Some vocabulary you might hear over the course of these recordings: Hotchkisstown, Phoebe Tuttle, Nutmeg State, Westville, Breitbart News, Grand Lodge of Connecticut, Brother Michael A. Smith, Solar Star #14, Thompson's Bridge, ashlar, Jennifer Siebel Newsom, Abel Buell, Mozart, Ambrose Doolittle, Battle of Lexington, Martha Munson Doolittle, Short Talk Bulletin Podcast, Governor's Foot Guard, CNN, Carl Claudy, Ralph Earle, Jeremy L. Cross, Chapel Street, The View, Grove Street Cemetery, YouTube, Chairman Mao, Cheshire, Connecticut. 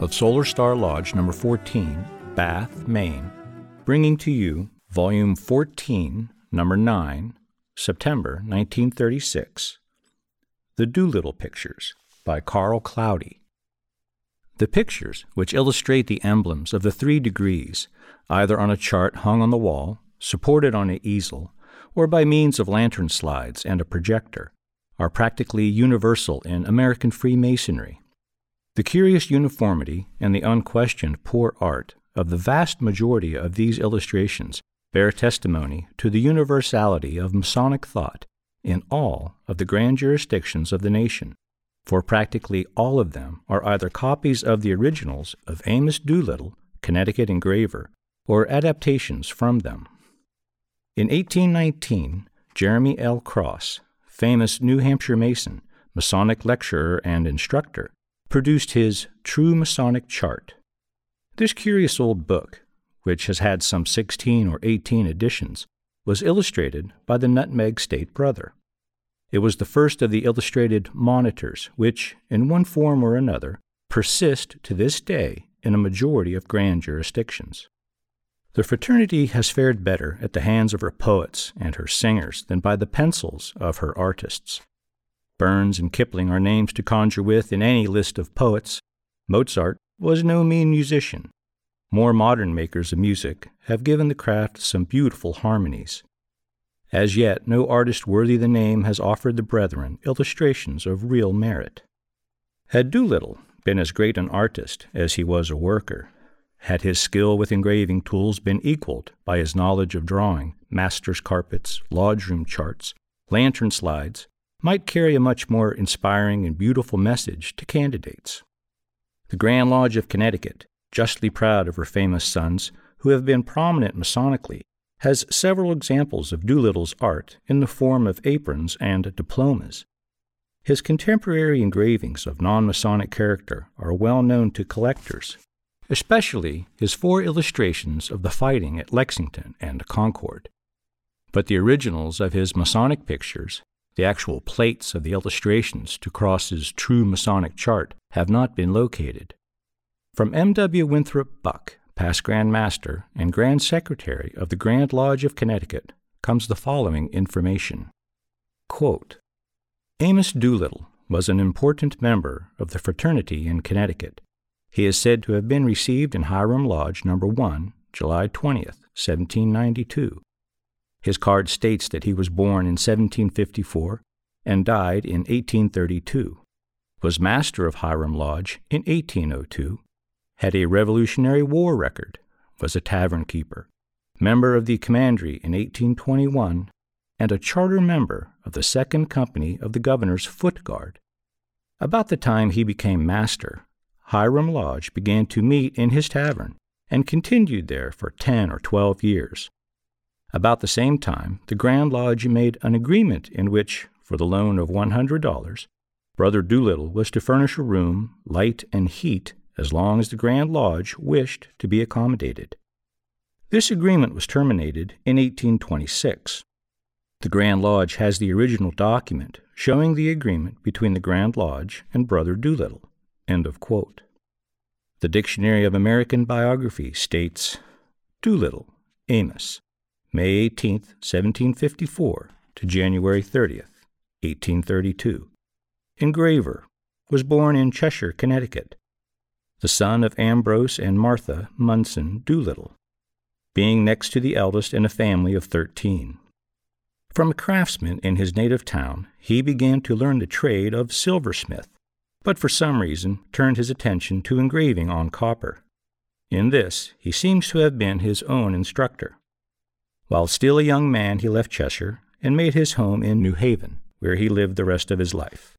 of Solar Star Lodge No. 14, Bath, Maine, bringing to you Volume 14, No. 9, September 1936, The Doolittle Pictures by Carl Claudy. The pictures, which illustrate the emblems of the 3 degrees, either on a chart hung on the wall, supported on an easel, or by means of lantern slides and a projector, are practically universal in American Freemasonry. The curious uniformity and the unquestioned poor art of the vast majority of these illustrations bear testimony to the universality of Masonic thought in all of the grand jurisdictions of the nation, for practically all of them are either copies of the originals of Amos Doolittle, Connecticut engraver, or adaptations from them. In 1819, Jeremy L. Cross, famous New Hampshire Mason, Masonic lecturer and instructor, produced his True Masonic Chart. This curious old book, which has had some 16 or 18 editions, was illustrated by the Nutmeg State brother. It was the first of the illustrated monitors, which, in one form or another, persist to this day in a majority of grand jurisdictions. The fraternity has fared better at the hands of her poets and her singers than by the pencils of her artists. Burns and Kipling are names to conjure with in any list of poets. Mozart was no mean musician. More modern makers of music have given the craft some beautiful harmonies. As yet, no artist worthy the name has offered the brethren illustrations of real merit. Had Doolittle been as great an artist as he was a worker, had his skill with engraving tools been equaled by his knowledge of drawing, master's carpets, lodge-room charts, lantern slides, might carry a much more inspiring and beautiful message to candidates. The Grand Lodge of Connecticut, justly proud of her famous sons, who have been prominent Masonically, has several examples of Doolittle's art in the form of aprons and diplomas. His contemporary engravings of non-Masonic character are well known to collectors, especially his 4 illustrations of the fighting at Lexington and Concord. But the originals of his Masonic pictures, the actual plates of the illustrations to Cross's True Masonic Chart, have not been located. From M. W. Winthrop Buck, past Grand Master and Grand Secretary of the Grand Lodge of Connecticut, comes the following information. Quote, Amos Doolittle was an important member of the fraternity in Connecticut. He is said to have been received in Hiram Lodge No. 1, July 20th, 1792. His card states that he was born in 1754 and died in 1832, was master of Hiram Lodge in 1802, had a Revolutionary War record, was a tavern keeper, member of the commandery in 1821, and a charter member of the Second Company of the Governor's Foot Guard. About the time he became master, Hiram Lodge began to meet in his tavern and continued there for 10 or 12 years. About the same time, the Grand Lodge made an agreement in which, for the loan of $100, Brother Doolittle was to furnish a room, light and heat, as long as the Grand Lodge wished to be accommodated. This agreement was terminated in 1826. The Grand Lodge has the original document showing the agreement between the Grand Lodge and Brother Doolittle. End of quote. The Dictionary of American Biography states, Doolittle, Amos, May 18, 1754 to January 30, 1832. Engraver, was born in Cheshire, Connecticut, the son of Ambrose and Martha Munson Doolittle, being next to the eldest in a family of 13. From a craftsman in his native town, he began to learn the trade of silversmith, but for some reason turned his attention to engraving on copper. In this, he seems to have been his own instructor. While still a young man, he left Cheshire and made his home in New Haven, where he lived the rest of his life.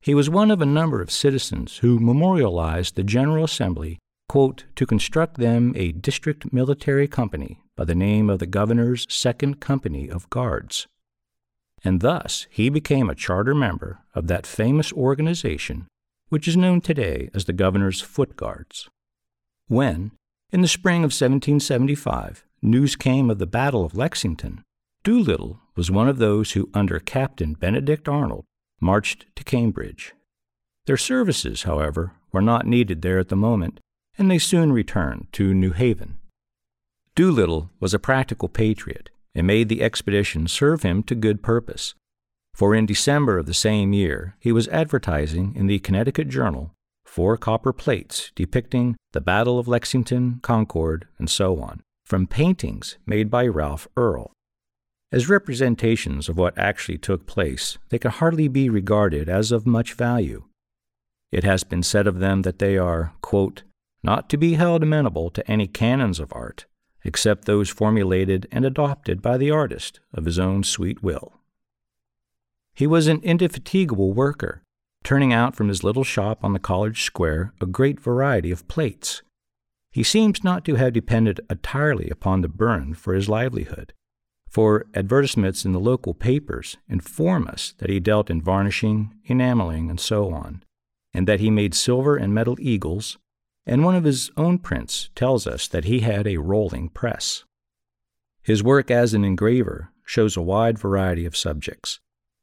He was one of a number of citizens who memorialized the General Assembly quote, to construct them a district military company by the name of the Governor's Second Company of Guards. And thus he became a charter member of that famous organization which is known today as the Governor's Foot Guards. When, in the spring of 1775, news came of the Battle of Lexington, Doolittle was one of those who, under Captain Benedict Arnold, marched to Cambridge. Their services, however, were not needed there at the moment, and they soon returned to New Haven. Doolittle was a practical patriot and made the expedition serve him to good purpose, for in December of the same year he was advertising in the Connecticut Journal 4 copper plates depicting the Battle of Lexington, Concord, and so on, from paintings made by Ralph Earle. As representations of what actually took place, they can hardly be regarded as of much value. It has been said of them that they are, quote, not to be held amenable to any canons of art, except those formulated and adopted by the artist of his own sweet will. He was an indefatigable worker, turning out from his little shop on the college square a great variety of plates. He seems not to have depended entirely upon the burn for his livelihood, for advertisements in the local papers inform us that he dealt in varnishing, enameling, and so on, and that he made silver and metal eagles, and one of his own prints tells us that he had a rolling press. His work as an engraver shows a wide variety of subjects.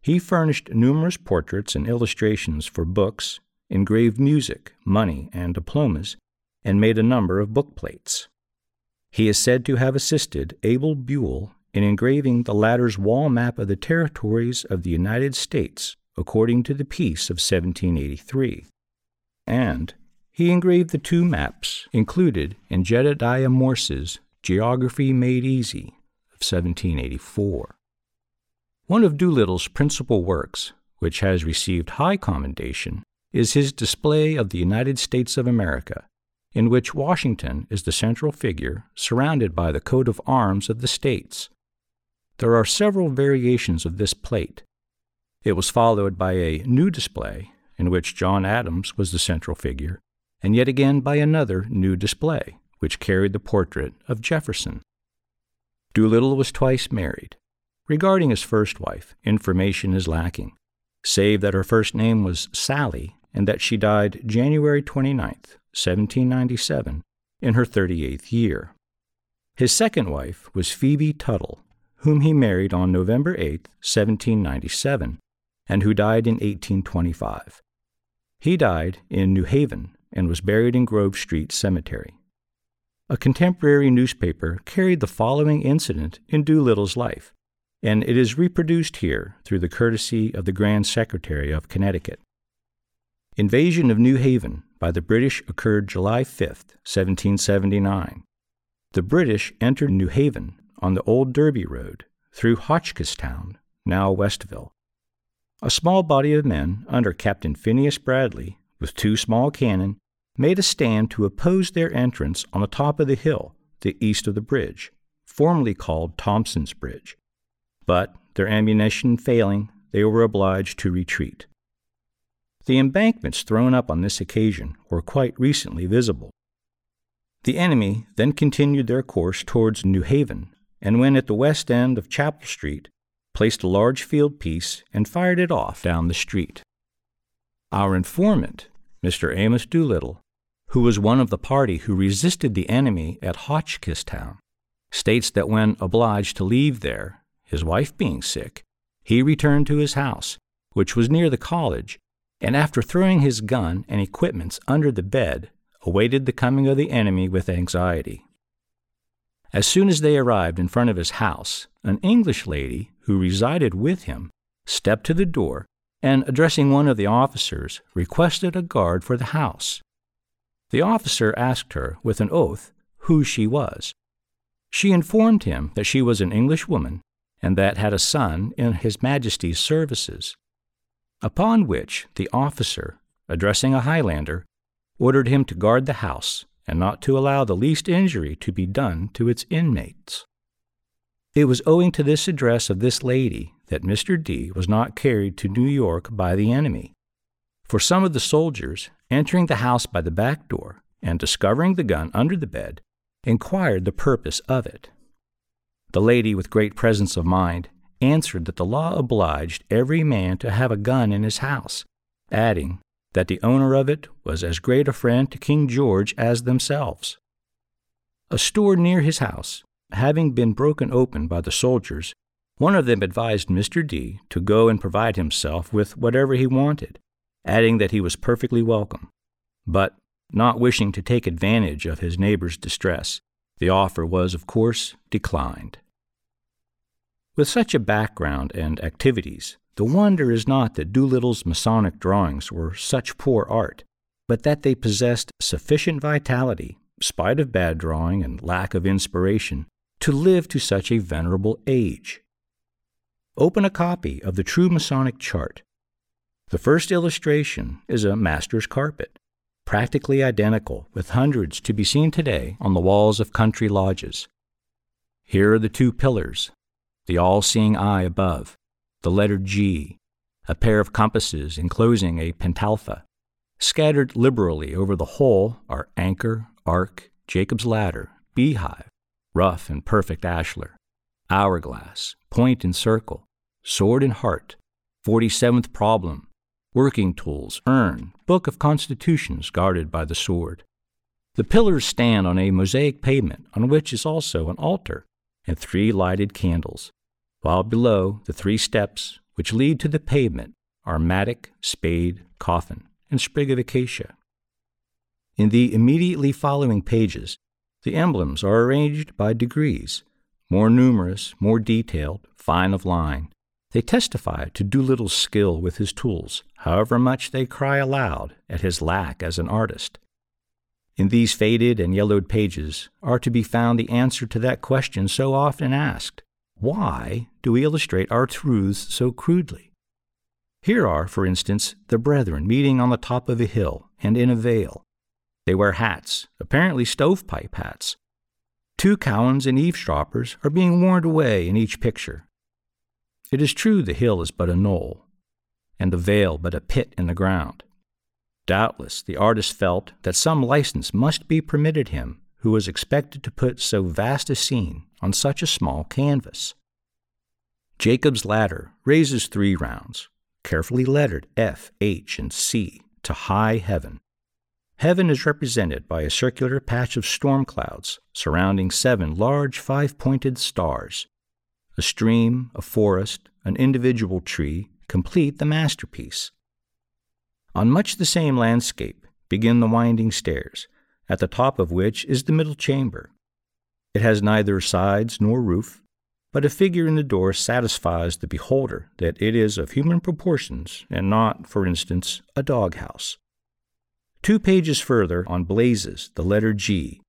He furnished numerous portraits and illustrations for books, engraved music, money, and diplomas, and made a number of book plates. He is said to have assisted Abel Buell in engraving the latter's wall map of the territories of the United States according to the peace of 1783, and he engraved the 2 maps included in Jedediah Morse's Geography Made Easy of 1784. One of Doolittle's principal works, which has received high commendation, is his display of the United States of America, in which Washington is the central figure surrounded by the coat of arms of the states. There are several variations of this plate. It was followed by a new display, in which John Adams was the central figure, and yet again by another new display, which carried the portrait of Jefferson. Doolittle was twice married. Regarding his first wife, information is lacking, save that her first name was Sally and that she died January 29, 1797, in her 38th year. His second wife was Phoebe Tuttle, whom he married on November 8, 1797, and who died in 1825. He died in New Haven and was buried in Grove Street Cemetery. A contemporary newspaper carried the following incident in Doolittle's life, and it is reproduced here through the courtesy of the Grand Secretary of Connecticut. Invasion of New Haven by the British occurred July 5, 1779. The British entered New Haven on the Old Derby Road through Hotchkisstown, now Westville. A small body of men under Captain Phineas Bradley, with 2 small cannon, made a stand to oppose their entrance on the top of the hill to the east of the bridge, formerly called Thompson's Bridge. But, their ammunition failing, they were obliged to retreat. The embankments thrown up on this occasion were quite recently visible. The enemy then continued their course towards New Haven, and when at the west end of Chapel Street, placed a large field piece and fired it off down the street. Our informant, Mr. Amos Doolittle, who was one of the party who resisted the enemy at Hotchkisstown, states that when obliged to leave there, his wife being sick, he returned to his house, which was near the college, and after throwing his gun and equipments under the bed, awaited the coming of the enemy with anxiety. As soon as they arrived in front of his house, an English lady who resided with him stepped to the door and, addressing one of the officers, requested a guard for the house. The officer asked her, with an oath, who she was. She informed him that she was an English woman and that had a son in His Majesty's services, upon which the officer, addressing a Highlander, ordered him to guard the house and not to allow the least injury to be done to its inmates. It was owing to this address of this lady that Mr. D. was not carried to New York by the enemy, for some of the soldiers, entering the house by the back door, and, discovering the gun under the bed, inquired the purpose of it. The lady, with great presence of mind, answered that the law obliged every man to have a gun in his house, adding that the owner of it was as great a friend to King George as themselves. A store near his house having been broken open by the soldiers, one of them advised Mr. D. to go and provide himself with whatever he wanted, adding that he was perfectly welcome. But, not wishing to take advantage of his neighbor's distress, the offer was, of course, declined. With such a background and activities, the wonder is not that Doolittle's Masonic drawings were such poor art, but that they possessed sufficient vitality, spite of bad drawing and lack of inspiration, to live to such a venerable age. Open a copy of the True Masonic Chart. The first illustration is a master's carpet, practically identical with hundreds to be seen today on the walls of country lodges. Here are the two pillars, the all-seeing eye above, the letter G, a pair of compasses enclosing a pentalpha. Scattered liberally over the whole are anchor, arc, Jacob's ladder, beehive, rough and perfect ashlar, hourglass, point and circle, sword and heart, 47th problem, working tools, urn, book of constitutions guarded by the sword. The pillars stand on a mosaic pavement on which is also an altar and three lighted candles, while below the three steps which lead to the pavement are mattock, spade, coffin, and sprig of acacia. In the immediately following pages, the emblems are arranged by degrees, more numerous, more detailed, fine of line. They testify to Doolittle's skill with his tools, however much they cry aloud at his lack as an artist. In these faded and yellowed pages are to be found the answer to that question so often asked, why do we illustrate our truths so crudely? Here are, for instance, the brethren meeting on the top of a hill and in a vale. They wear hats, apparently stovepipe hats. Two cowans and eavesdroppers are being warned away in each picture. It is true the hill is but a knoll, and the vale but a pit in the ground. Doubtless the artist felt that some license must be permitted him who was expected to put so vast a scene on such a small canvas. Jacob's ladder raises three rounds, carefully lettered F, H, and C, to high heaven. Heaven is represented by a circular patch of storm clouds surrounding seven large five-pointed stars. A stream, a forest, an individual tree complete the masterpiece. On much the same landscape begin the winding stairs, at the top of which is the middle chamber. It has neither sides nor roof, but a figure in the door satisfies the beholder that it is of human proportions and not, for instance, a doghouse. Two pages further, on blazes, the letter G,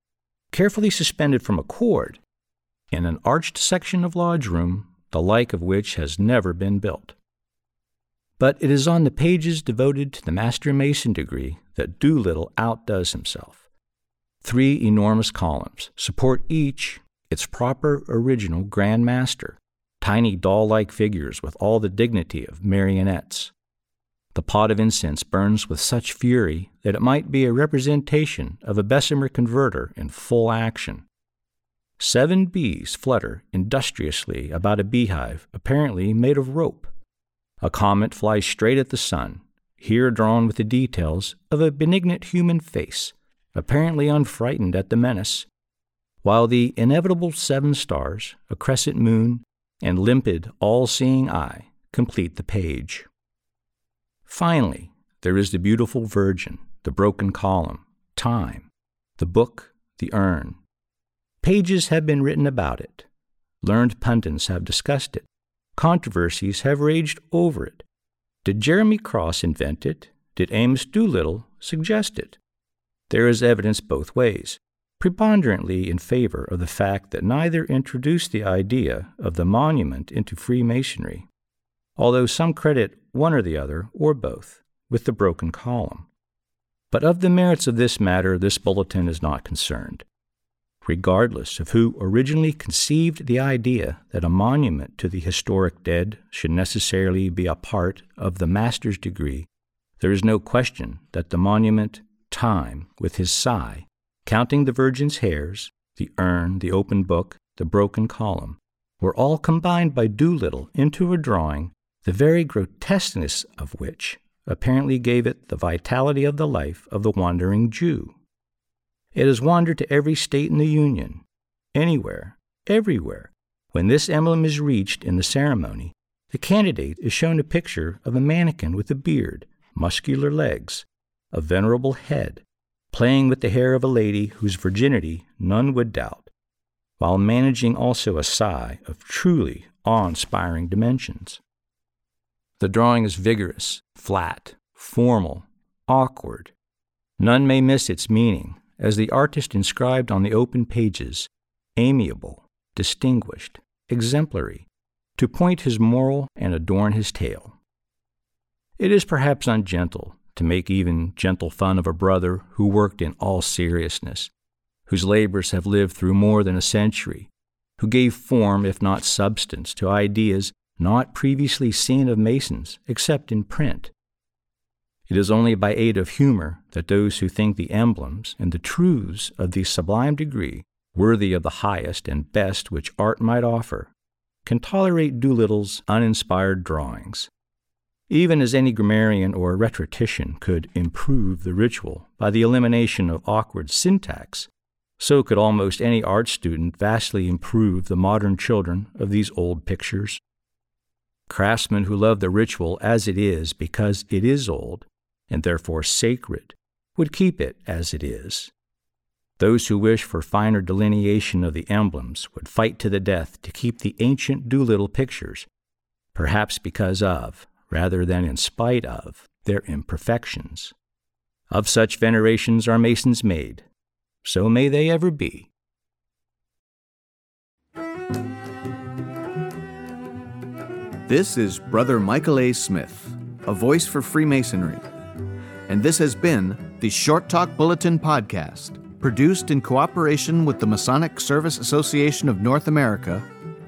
carefully suspended from a cord, in an arched section of lodge room, the like of which has never been built. But it is on the pages devoted to the Master Mason degree that Doolittle outdoes himself. Three enormous columns support each its proper original Grand Master, tiny doll-like figures with all the dignity of marionettes. The pot of incense burns with such fury that it might be a representation of a Bessemer converter in full action. Seven bees flutter industriously about a beehive apparently made of rope. A comet flies straight at the sun, here drawn with the details of a benignant human face, apparently unfrightened at the menace, while the inevitable seven stars, a crescent moon, and limpid all-seeing eye complete the page. Finally, there is the beautiful Virgin, the broken column, time, the book, the urn. Pages have been written about it. Learned pundits have discussed it. Controversies have raged over it. Did Jeremy Cross invent it? Did Amos Doolittle suggest it? There is evidence both ways, preponderantly in favor of the fact that neither introduced the idea of the monument into Freemasonry, although some credit one or the other, or both, with the broken column. But of the merits of this matter, this bulletin is not concerned. Regardless of who originally conceived the idea that a monument to the historic dead should necessarily be a part of the master's degree, there is no question that the monument time with his sigh, counting the Virgin's hairs, the urn, the open book, the broken column, were all combined by Doolittle into a drawing, the very grotesqueness of which apparently gave it the vitality of the life of the wandering Jew. It has wandered to every state in the Union, anywhere, everywhere. When this emblem is reached in the ceremony, the candidate is shown a picture of a mannequin with a beard, muscular legs, a venerable head, playing with the hair of a lady whose virginity none would doubt, while managing also a sigh of truly awe-inspiring dimensions. The drawing is vigorous, flat, formal, awkward. None may miss its meaning, as the artist inscribed on the open pages, amiable, distinguished, exemplary, to point his moral and adorn his tale. It is perhaps ungentle to make even gentle fun of a brother who worked in all seriousness, whose labors have lived through more than a century, who gave form, if not substance, to ideas not previously seen of Masons except in print. It is only by aid of humor that those who think the emblems and the truths of the sublime degree worthy of the highest and best which art might offer can tolerate Doolittle's uninspired drawings, even as any grammarian or rhetorician could improve the ritual by the elimination of awkward syntax, so could almost any art student vastly improve the modern children of these old pictures. Craftsmen who love the ritual as it is because it is old, and therefore sacred, would keep it as it is. Those who wish for finer delineation of the emblems would fight to the death to keep the ancient Doolittle pictures, perhaps because of, rather than in spite of, their imperfections. Of such venerations are Masons made. So may they ever be. This is Brother Michael A. Smith, a voice for Freemasonry. And this has been the Short Talk Bulletin Podcast, produced in cooperation with the Masonic Service Association of North America,